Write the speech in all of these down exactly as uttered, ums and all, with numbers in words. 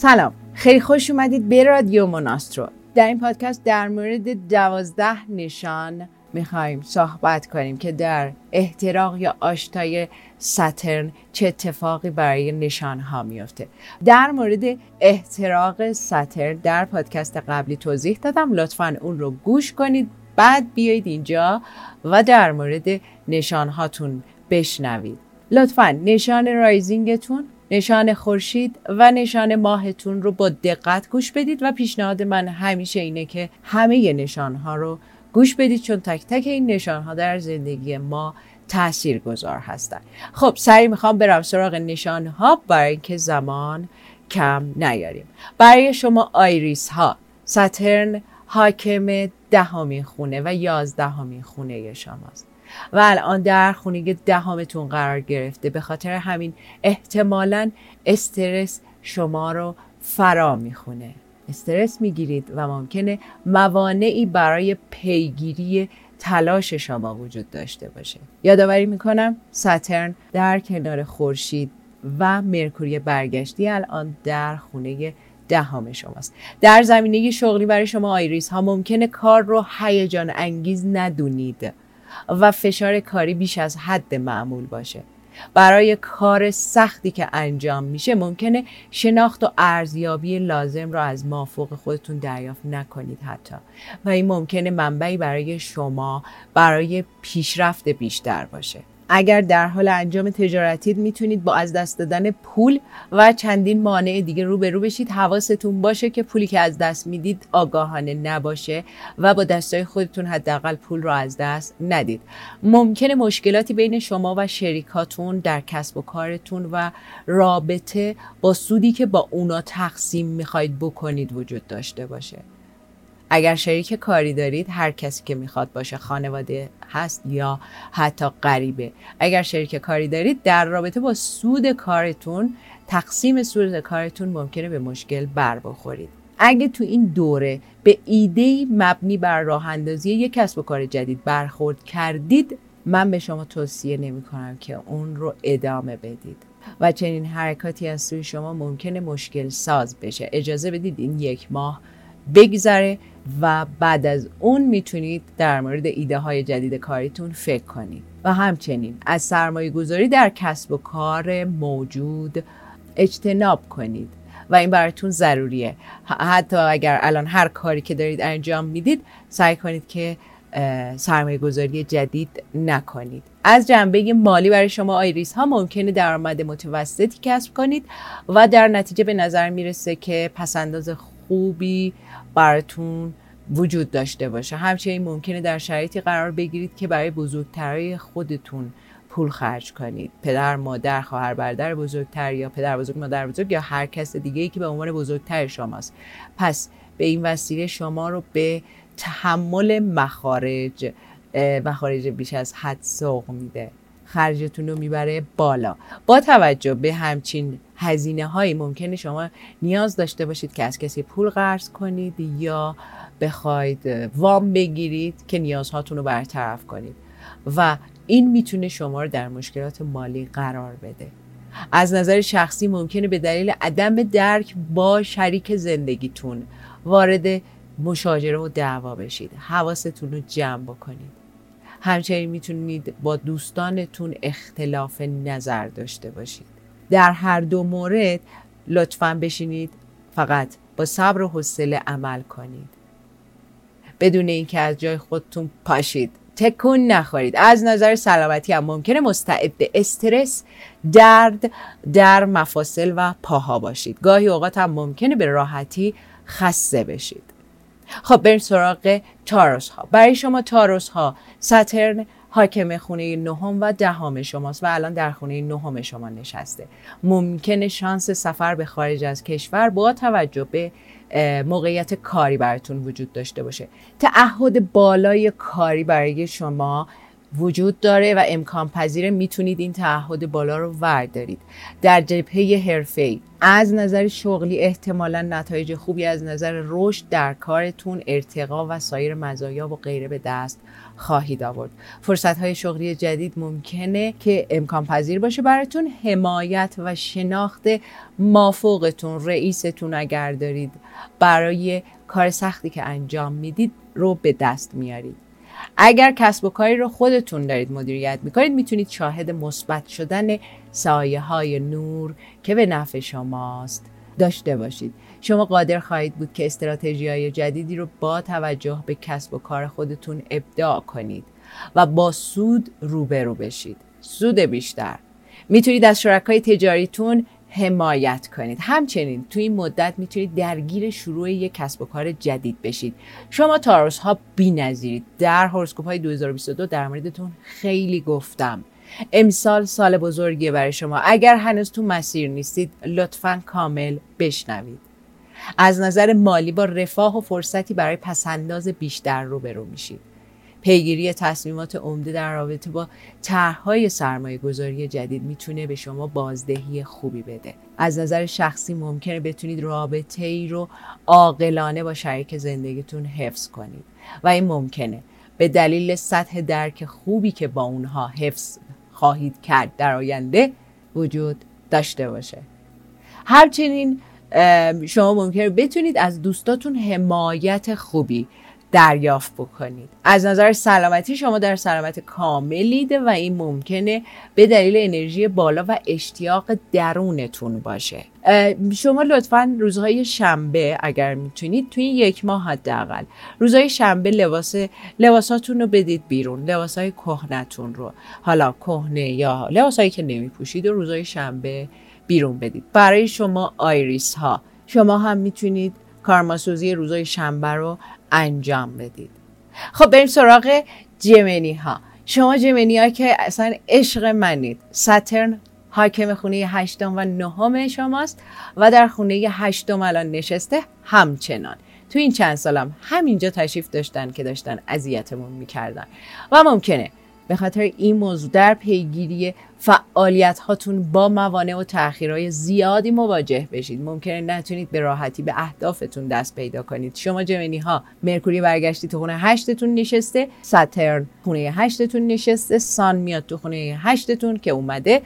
سلام، خیلی خوش اومدید به رادیو موناسترو. در این پادکست در مورد دوازده نشان میخوایم صحبت کنیم که در احتراق یا آشتای ساترن چه اتفاقی برای نشانها میفته. در مورد احتراق ساترن در پادکست قبلی توضیح دادم، لطفاً اون رو گوش کنید، بعد بیایید اینجا و در مورد نشانهاتون بشنوید. لطفاً نشان رایزینگتون، نشان خورشید و نشان ماهتون رو با دقت گوش بدید و پیشنهاد من همیشه اینه که همه نشانها رو گوش بدید، چون تک تک این نشانها در زندگی ما تأثیر گذار هستن. خب سریع میخوام برم سراغ نشانها برای اینکه زمان کم نیاریم. برای شما آیریس ها، ساترن حاکم دهمین خونه و یازدهمین خونه شماست و الان در خونه دهمتون قرار گرفته. به خاطر همین احتمالاً استرس شما رو فرا میخونه، استرس میگیرید و ممکنه موانعی برای پیگیری تلاش شما وجود داشته باشه. یادآوری میکنم ساترن در کنار خورشید و مرکوری برگشتی الان در خونه دهم شماست. در زمینه شغلی برای شما آیریس ها ممکنه کار رو هیجان انگیز ندونید و فشار کاری بیش از حد معمول باشه. برای کار سختی که انجام میشه ممکنه شناخت و ارزیابی لازم را از مافوق خودتون دریافت نکنید حتی، و این ممکنه منبعی برای شما برای پیشرفت بیشتر باشه. اگر در حال انجام تجارتید میتونید با از دست دادن پول و چندین مانع دیگه روبرو بشید. حواستون باشه که پولی که از دست میدید آگاهانه نباشه و با دستای خودتون حداقل پول رو از دست ندید. ممکنه مشکلاتی بین شما و شریکاتون در کسب و کارتون و رابطه با سودی که با اونا تقسیم میخواید بکنید وجود داشته باشه. اگر شریک کاری دارید، هر کسی که میخواد باشه، خانواده هست یا حتی غریبه. اگر شریک کاری دارید، در رابطه با سود کارتون، تقسیم سود کارتون ممکنه به مشکل بر بخورید. اگه تو این دوره به ایده‌ای مبنی بر راه اندازی یک کسب و کار جدید برخورد کردید، من به شما توصیه نمی کنم که اون رو ادامه بدید و چنین حرکاتی از سوی شما ممکنه مشکل ساز بشه. اجازه بدید این یک ماه بگذره و بعد از اون میتونید در مورد ایده های جدید کاریتون فکر کنید. و همچنین از سرمایه گذاری در کسب و کار موجود اجتناب کنید و این براتون ضروریه. حتی اگر الان هر کاری که دارید انجام میدید، سعی کنید که سرمایه گذاری جدید نکنید. از جنبه مالی برای شما آیریس ها ممکنه درآمد متوسطی کسب کنید و در نتیجه به نظر میرسه که پسنداز خوبی براتون وجود داشته باشه. همچنین ممکنه در شرایطی قرار بگیرید که برای بزرگترهای خودتون پول خرج کنید. پدر، مادر، خواهر، برادر بزرگتر یا پدر بزرگ، مادر بزرگ یا هر کس دیگه‌ای که به عنوان بزرگتر شماست. پس به این وسیله شما رو به تحمل مخارج مخارج بیش از حد سوق میده. خرجتون رو میبره بالا. با توجه به همچین هزینه هایی ممکنه شما نیاز داشته باشید که از کسی پول قرض کنید یا بخواید وام بگیرید که نیازهاتون رو برطرف کنید و این میتونه شما رو در مشکلات مالی قرار بده. از نظر شخصی ممکنه به دلیل عدم درک با شریک زندگیتون وارد مشاجره و دعوا بشید. حواستون رو جمع بکنید. همچنین میتونید با دوستانتون اختلاف نظر داشته باشید. در هر دو مورد لطفاً بشینید، فقط با صبر و حوصله عمل کنید بدون اینکه از جای خودتون پاشید، تکون نخورید. از نظر سلامتی هم ممکنه مستعد استرس، درد در مفاصل و پاها باشید. گاهی اوقات هم ممکنه به راحتی خسته بشید. خب بریم سراغ تاروس ها. برای شما تاروس ها، ساترن حاکم خونه نهم و دهم شماست و الان در خونه نهم شما نشسته. ممکنه شانس سفر به خارج از کشور با توجه به موقعیت کاری براتون وجود داشته باشه. تعهد بالای کاری برای شما وجود داره و امکان پذیره میتونید این تعهد بالا رو وردارید. در جبهه حرفه‌ای، از نظر شغلی احتمالاً نتایج خوبی از نظر رشد در کارتون، ارتقا و سایر مزایا و غیره به دست خواهید آورد. فرصت‌های شغلی جدید ممکنه که امکان پذیر باشه براتون. حمایت و شناخت مافوقتون، رئیستون اگر دارید، برای کار سختی که انجام میدید رو به دست میارید. اگر کسب و کاری رو خودتون دارید مدیریت میکنید، میتونید شاهد مثبت شدن سایه‌های نور که به نفع شماست داشته باشید. شما قادر خواهید بود که استراتژی‌های جدیدی رو با توجه به کسب و کار خودتون ابداع کنید و با سود روبرو بشید. سود بیشتر. میتونید از شرکای تجاریتون حمایت کنید. همچنین توی این مدت میتونید درگیر شروع یک کسب و کار جدید بشید. شما تاروس ها بی‌نظیرید. در هوروسکوپ های دو هزار و بیست و دو در موردتون خیلی گفتم. امسال سال بزرگیه برای شما. اگر هنوز تو مسیر نیستید لطفاً کامل بشنوید. از نظر مالی با رفاه و فرصتی برای پسنداز بیشتر روبرو میشید. پیگیری تصمیمات عمده در رابطه با طرح‌های سرمایه‌گذاری جدید میتونه به شما بازدهی خوبی بده. از نظر شخصی ممکنه بتونید رابطه‌ای رو عاقلانه با شریک زندگیتون حفظ کنید و این ممکنه به دلیل سطح درک خوبی که با اونها حفظ خواهید کرد در آینده وجود داشته باشه. همچنین شما ممکنه بتونید از دوستاتون حمایت خوبی دریافت بکنید. از نظر سلامتی شما در سلامت کاملید و این ممکنه به دلیل انرژی بالا و اشتیاق درونتون باشه. شما لطفاً روزهای شنبه اگر میتونید توی یک ماه حداقل روزهای شنبه لباس لباساتون رو بدید بیرون، لباسای کهنتون رو، حالا کهنه یا لباسایی که نمیپوشید و روزهای شنبه بیرون بدید. برای شما آیریس ها، شما هم میتونید کارماسوزی روزهای شنبه رو انجام بدید. خب بریم سراغ جمینی ها. شما جمینی ها که اصلا عشق منید. ساترن حاکم خونه هشتم و نهم شماست و در خونه هشتم الان نشسته. همچنان تو این چند سالم همینجا تشریف داشتن که داشتن اذیتمون میکردن و ممکنه به خاطر این موضوع در پیگیری فعالیت هاتون با موانع و تأخیرهای زیادی مواجه بشید. ممکنه نتونید به راحتی به اهدافتون دست پیدا کنید. شما جمینی ها مرکوری برگشتی تو خونه هشتتون نشسته، ساترن خونه هشتتون نشسته، سان میاد تو خونه هشتتون که اومده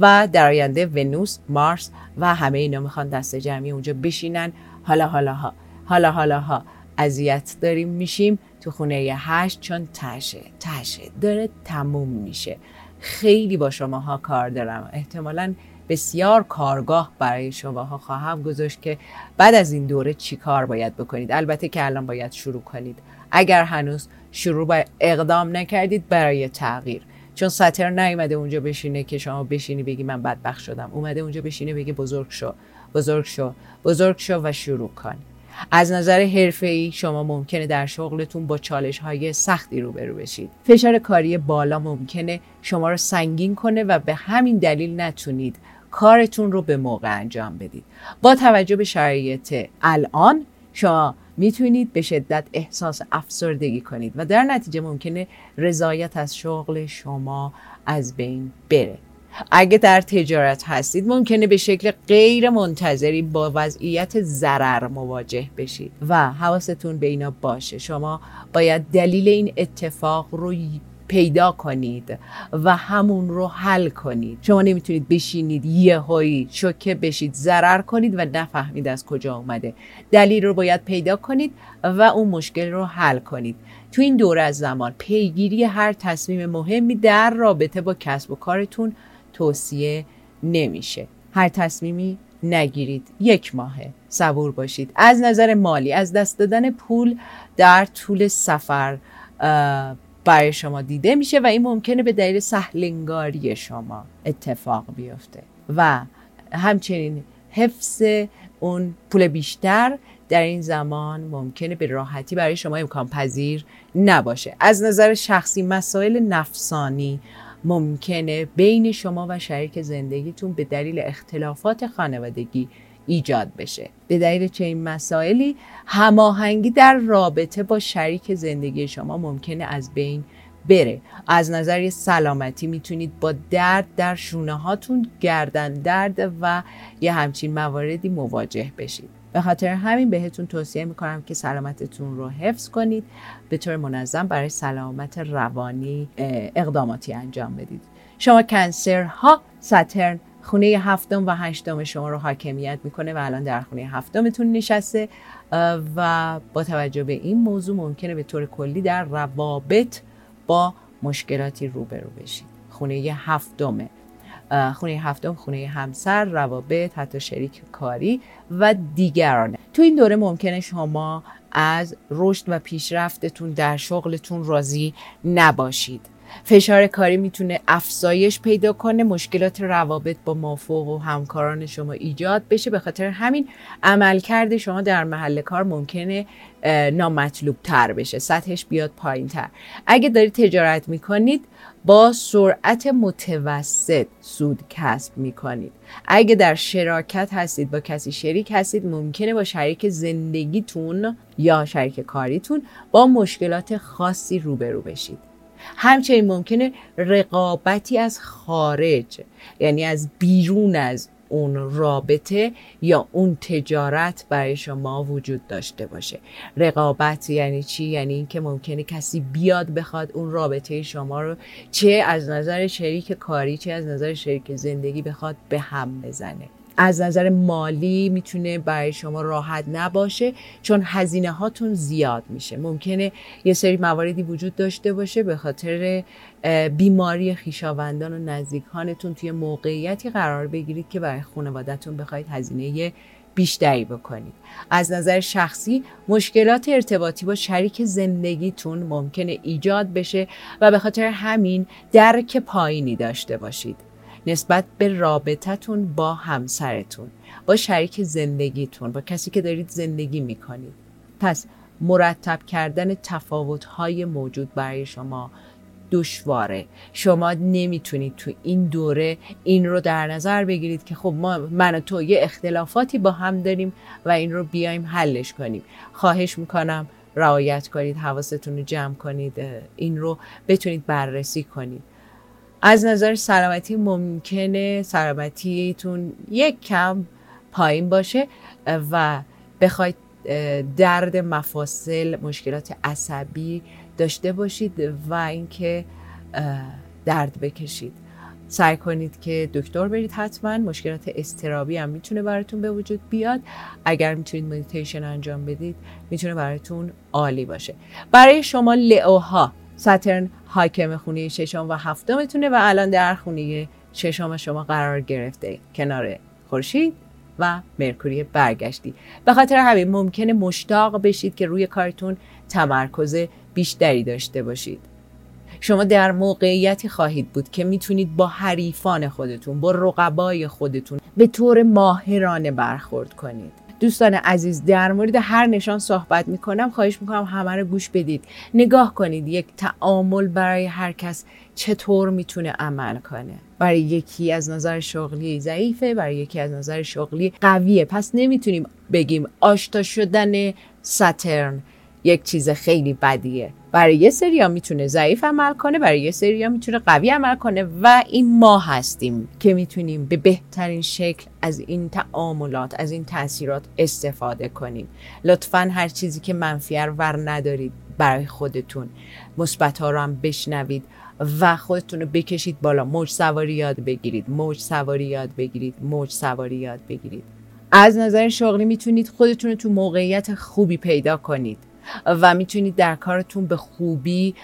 و در آینده ونوس، مارس و همه اینا میخوان دست جمعی اونجا بشینن. حالا حالا ها حالا حالا ها اذیت داریم میشیم تو خونه هشت چون تشه تشه داره تموم میشه. خیلی با شماها کار دارم. احتمالاً بسیار کارگاه برای شماها خواهم گذاشت که بعد از این دوره چی کار باید بکنید. البته که الان باید شروع کنید اگر هنوز شروع به اقدام نکردید برای تغییر. چون ساترن نیومده اونجا بشینه که شما بشینی بگی من بدبخت شدم. اومده اونجا بشینه بگی بزرگ شو بزرگ شو بزرگ شو و شروع کن. از نظر حرفه‌ای شما ممکنه در شغلتون با چالش‌های سختی روبرو بشید. فشار کاری بالا ممکنه شما رو سنگین کنه و به همین دلیل نتونید کارتون رو به موقع انجام بدید. با توجه به شرایط الان شما میتونید به شدت احساس افسردگی کنید و در نتیجه ممکنه رضایت از شغل شما از بین بره. اگه در تجارت هستید ممکنه به شکل غیر منتظری با وضعیت ضرر مواجه بشید و حواستون به اینا باشه. شما باید دلیل این اتفاق رو پیدا کنید و همون رو حل کنید. شما نمیتونید بشینید یهویی شوکه بشید، ضرر کنید و نفهمید از کجا اومده. دلیل رو باید پیدا کنید و اون مشکل رو حل کنید. تو این دوره از زمان پیگیری هر تصمیم مهمی در رابطه با کسب و کارتون توصیه نمیشه. هر تصمیمی نگیرید. یک ماهه صبور باشید. از نظر مالی از دست دادن پول در طول سفر برای شما دیده میشه و این ممکنه به دلیل سهلنگاری شما اتفاق بیفته و همچنین حفظ اون پول بیشتر در این زمان ممکنه به راحتی برای شما امکان پذیر نباشه. از نظر شخصی مسائل نفسانی ممکنه بین شما و شریک زندگیتون به دلیل اختلافات خانوادگی ایجاد بشه. به دلیل چنین مسائلی هماهنگی در رابطه با شریک زندگی شما ممکنه از بین بره. از نظر سلامتی میتونید با درد در شونه هاتون، گردن درد و یه همچین مواردی مواجه بشید. به خاطر همین بهتون توصیه میکنم که سلامتتون رو حفظ کنید، به طور منظم برای سلامت روانی اقداماتی انجام بدید. شما کنسرها ساترن خونه هفتم و هشتم شما رو حاکمیت میکنه و الان در خونه هفتمتون نشسته و با توجه به این موضوع ممکنه به طور کلی در روابط با مشکلاتی روبرو بشید. خونه هفتمه. خونه هفتم خونه همسر، روابط، حتی شریک کاری و دیگرانه. تو این دوره ممکنه شما از رشد و پیشرفتتون در شغلتون راضی نباشید. فشار کاری میتونه افزایش پیدا کنه، مشکلات روابط با مافوق و همکاران شما ایجاد بشه. به خاطر همین عملکرد شما در محل کار ممکنه نامطلوب تر بشه، سطحش بیاد پایین تر. اگه دارید تجارت میکنید با سرعت متوسط سود کسب میکنید. اگه در شراکت هستید، با کسی شریک هستید، ممکنه با شریک زندگیتون یا شریک کاریتون با مشکلات خاصی روبرو بشید. همچنین ممکنه رقابتی از خارج، یعنی از بیرون از اون رابطه یا اون تجارت برای شما وجود داشته باشه. رقابت یعنی چی؟ یعنی اینکه ممکنه کسی بیاد بخواد اون رابطه شما رو چه از نظر شریک کاری، چه از نظر شریک زندگی بخواد به هم بزنه. از نظر مالی میتونه برای شما راحت نباشه چون هزینه هاتون زیاد میشه. ممکنه یه سری مواردی وجود داشته باشه به خاطر بیماری خویشاوندان و نزدیکانتون توی موقعیتی قرار بگیرید که برای خانواده‌تون بخواید هزینه بیشتری بکنید. از نظر شخصی مشکلات ارتباطی با شریک زندگیتون ممکنه ایجاد بشه و به خاطر همین درک پایینی داشته باشید نسبت به رابطتون با همسرتون، با شریک زندگیتون، با کسی که دارید زندگی میکنید. پس مرتب کردن تفاوت‌های موجود برای شما دشواره. شما نمیتونید تو این دوره این رو در نظر بگیرید که خب ما من و تو یه اختلافاتی با هم داریم و این رو بیایم حلش کنیم. خواهش میکنم رعایت کنید، حواستون رو جمع کنید، این رو بتونید بررسی کنید. از نظر سلامتی ممکنه سلامتیتون یک کم پایین باشه و بخواید درد مفاصل، مشکلات عصبی داشته باشید و اینکه درد بکشید. سعی کنید که دکتر برید حتما. مشکلات اضطرابی هم میتونه براتون به وجود بیاد. اگر میتونید مدیتیشن انجام بدید میتونه براتون عالی باشه. برای شما لئوها ساترن حاکم خونه ششم و هفتمتونه و الان در خونه ششم شما قرار گرفته، کنار خورشید و مرکوری برگشتی. به خاطر همین ممکنه مشتاق بشید که روی کارتون تمرکز بیشتری داشته باشید. شما در موقعیتی خواهید بود که میتونید با حریفان خودتون، با رقبای خودتون به طور ماهرانه برخورد کنید. دوستان عزیز، در مورد هر نشان صحبت میکنم، خواهش میکنم همه رو گوش بدید، نگاه کنید یک تعامل برای هر کس چطور میتونه عمل کنه. برای یکی از نظر شغلی ضعیفه، برای یکی از نظر شغلی قویه. پس نمیتونیم بگیم آشنا شدن ساترن یک چیز خیلی بدیه. برای یه سریا میتونه ضعیف عمل کنه، برای یه سریا میتونه قوی عمل کنه و این ما هستیم که میتونیم به بهترین شکل از این تعاملات، از این تأثیرات استفاده کنیم. لطفاً هر چیزی که منفی رو ور ندارید برای خودتون، مثبت‌ها رو هم بشنوید و خودتون رو بکشید بالا. موج سواری یاد بگیرید، موج سواری یاد بگیرید، موج سواری یاد بگیرید. از نظر شغلی میتونید خودتون رو تو موقعیت خوبی پیدا کنید و میتونید در کارتون به خوبی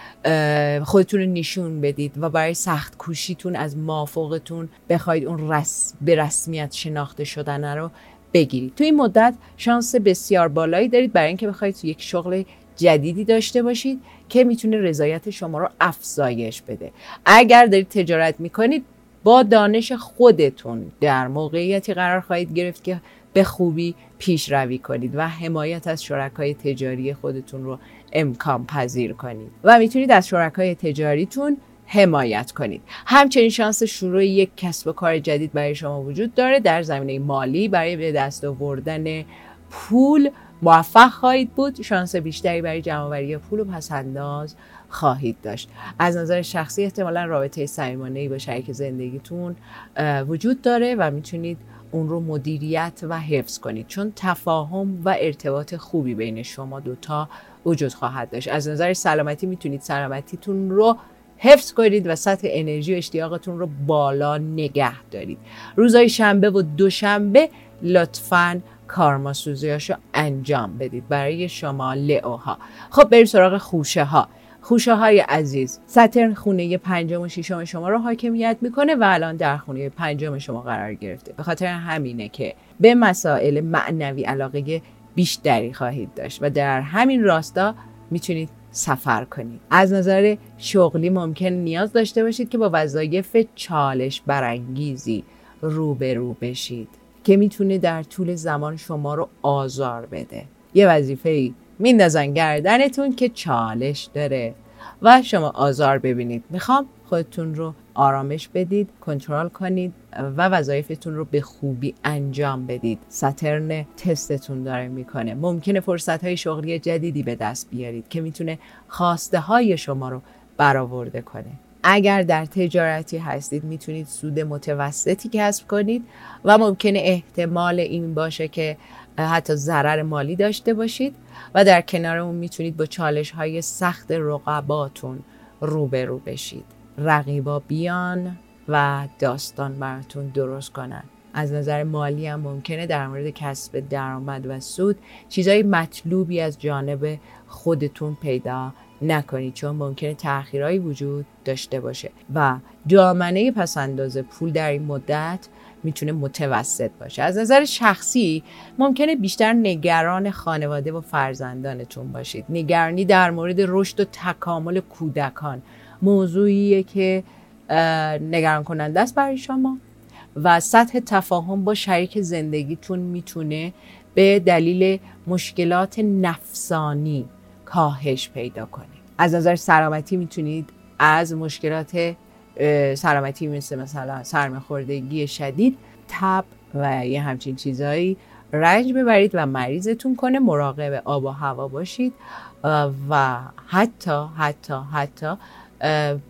خودتون رو نشون بدید و برای سخت کوشیتون از مافوقتون بخواید اون رس به رسمیت شناخته شدن رو بگیرید. تو این مدت شانس بسیار بالایی دارید برای اینکه بخواید یک شغل جدیدی داشته باشید که میتونه رضایت شما رو افزایش بده. اگر دارید تجارت میکنید با دانش خودتون در موقعیتی قرار خواهید گرفت که به خوبی پیش روی کنید و حمایت از شرکای تجاری خودتون رو امکان پذیر کنید و میتونید از شرکای تجاریتون حمایت کنید. همچنین شانس شروع یک کسب و کار جدید برای شما وجود داره در زمینه مالی برای به دست آوردن پول موفق خواهید بود، شانس بیشتری برای جمع‌آوری پول و پس‌انداز خواهید داشت. از نظر شخصی احتمالاً رابطه صمیمانه‌ای با شریک زندگیتون وجود داره و میتونید اون رو مدیریت و حفظ کنید، چون تفاهم و ارتباط خوبی بین شما دوتا وجود خواهد داشت. از نظر سلامتی میتونید سلامتیتون رو حفظ کنید و سطح انرژی و اشتیاقتون رو بالا نگه دارید. روزهای شنبه و دوشنبه لطفاً کارماسوزیاشو انجام بدید برای شما لئوها. خب بریم سراغ خوشه ها. خوشه های عزیز، ساترن خونه پنجم و ششم شما رو حاکمیت میکنه و الان در خونه پنجم شما قرار گرفته. به خاطر همینه که به مسائل معنوی علاقه بیشتری خواهید داشت و در همین راستا میتونید سفر کنید. از نظر شغلی ممکن نیاز داشته باشید که با وظایف چالش برانگیزی روبرو بشید که میتونه در طول زمان شما رو آزار بده. یه وظیفه‌ای میندازن گردنتون که چالش داره و شما آزار ببینید. میخوام خودتون رو آرامش بدید، کنترل کنید و وظایفتون رو به خوبی انجام بدید. ساترن تستتون داره میکنه. ممکنه فرصت‌های شغلی جدیدی به دست بیارید که میتونه خواسته‌های شما رو برآورده کنه. اگر در تجارتی هستید میتونید سود متوسطی کسب کنید و ممکنه احتمال این باشه که حتی ضرر مالی داشته باشید و در کنار اون میتونید با چالش‌های سخت رقباتون روبرو بشید. رقیبا بیان و داستان براتون درست کنن. از نظر مالی هم ممکنه در مورد کسب درآمد و سود چیزای مطلوبی از جانب خودتون پیدا نکنید، چون ممکنه تأخیرایی وجود داشته باشه و دامنه پس‌انداز پول در این مدت میتونه متوسط باشه. از نظر شخصی ممکنه بیشتر نگران خانواده و فرزندانتون باشید. نگرانی در مورد رشد و تکامل کودکان موضوعیه که نگران کننده است برای شما و سطح تفاهم با شریک زندگیتون میتونه به دلیل مشکلات نفسانی کاهش پیدا کنه. از نظر سلامتی میتونید از مشکلات سلامتی مثل مثلا سرماخوردگی شدید، تب و یه همچین چیزایی رنج ببرید و مریضتون کنه. مراقب آب و هوا باشید و حتی حتی حتی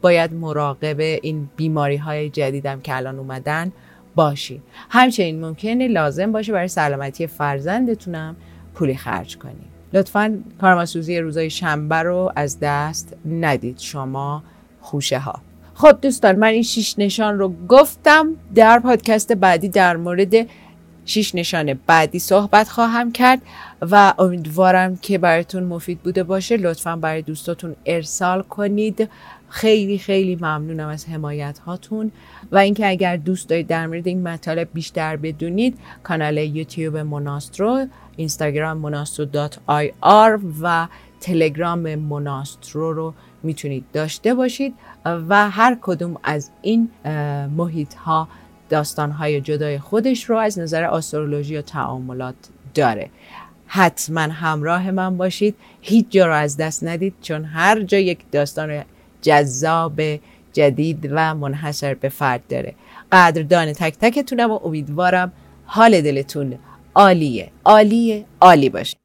باید مراقب این بیماری های جدید هم که الان اومدن باشید. همچنین ممکنه لازم باشه برای سلامتی فرزندتون هم پولی خرج کنید. لطفاً کارماسوزی روزای شنبه رو از دست ندید شما خوشه ها. خب دوستان، من این شش نشان رو گفتم. در پادکست بعدی در مورد شش نشان بعدی صحبت خواهم کرد و امیدوارم که براتون مفید بوده باشه. لطفاً برای دوستاتون ارسال کنید. خیلی خیلی ممنونم از حمایت هاتون و اینکه اگر دوست دارید در مورد این مطالب بیشتر بدونید، کانال یوتیوب موناسترو، اینستاگرام monastro dot i r و تلگرام موناسترو رو میتونید داشته باشید و هر کدوم از این محیط ها داستان های جدای خودش رو از نظر آسترولوژی و تعاملات داره. حتما همراه من باشید، هیچ جا رو از دست ندید، چون هر جا یک داستان جذاب جدید و منحصر به فرد داره. قدردان تک تکتونم و امیدوارم حال دلتون عالیه عالیه عالی باشه.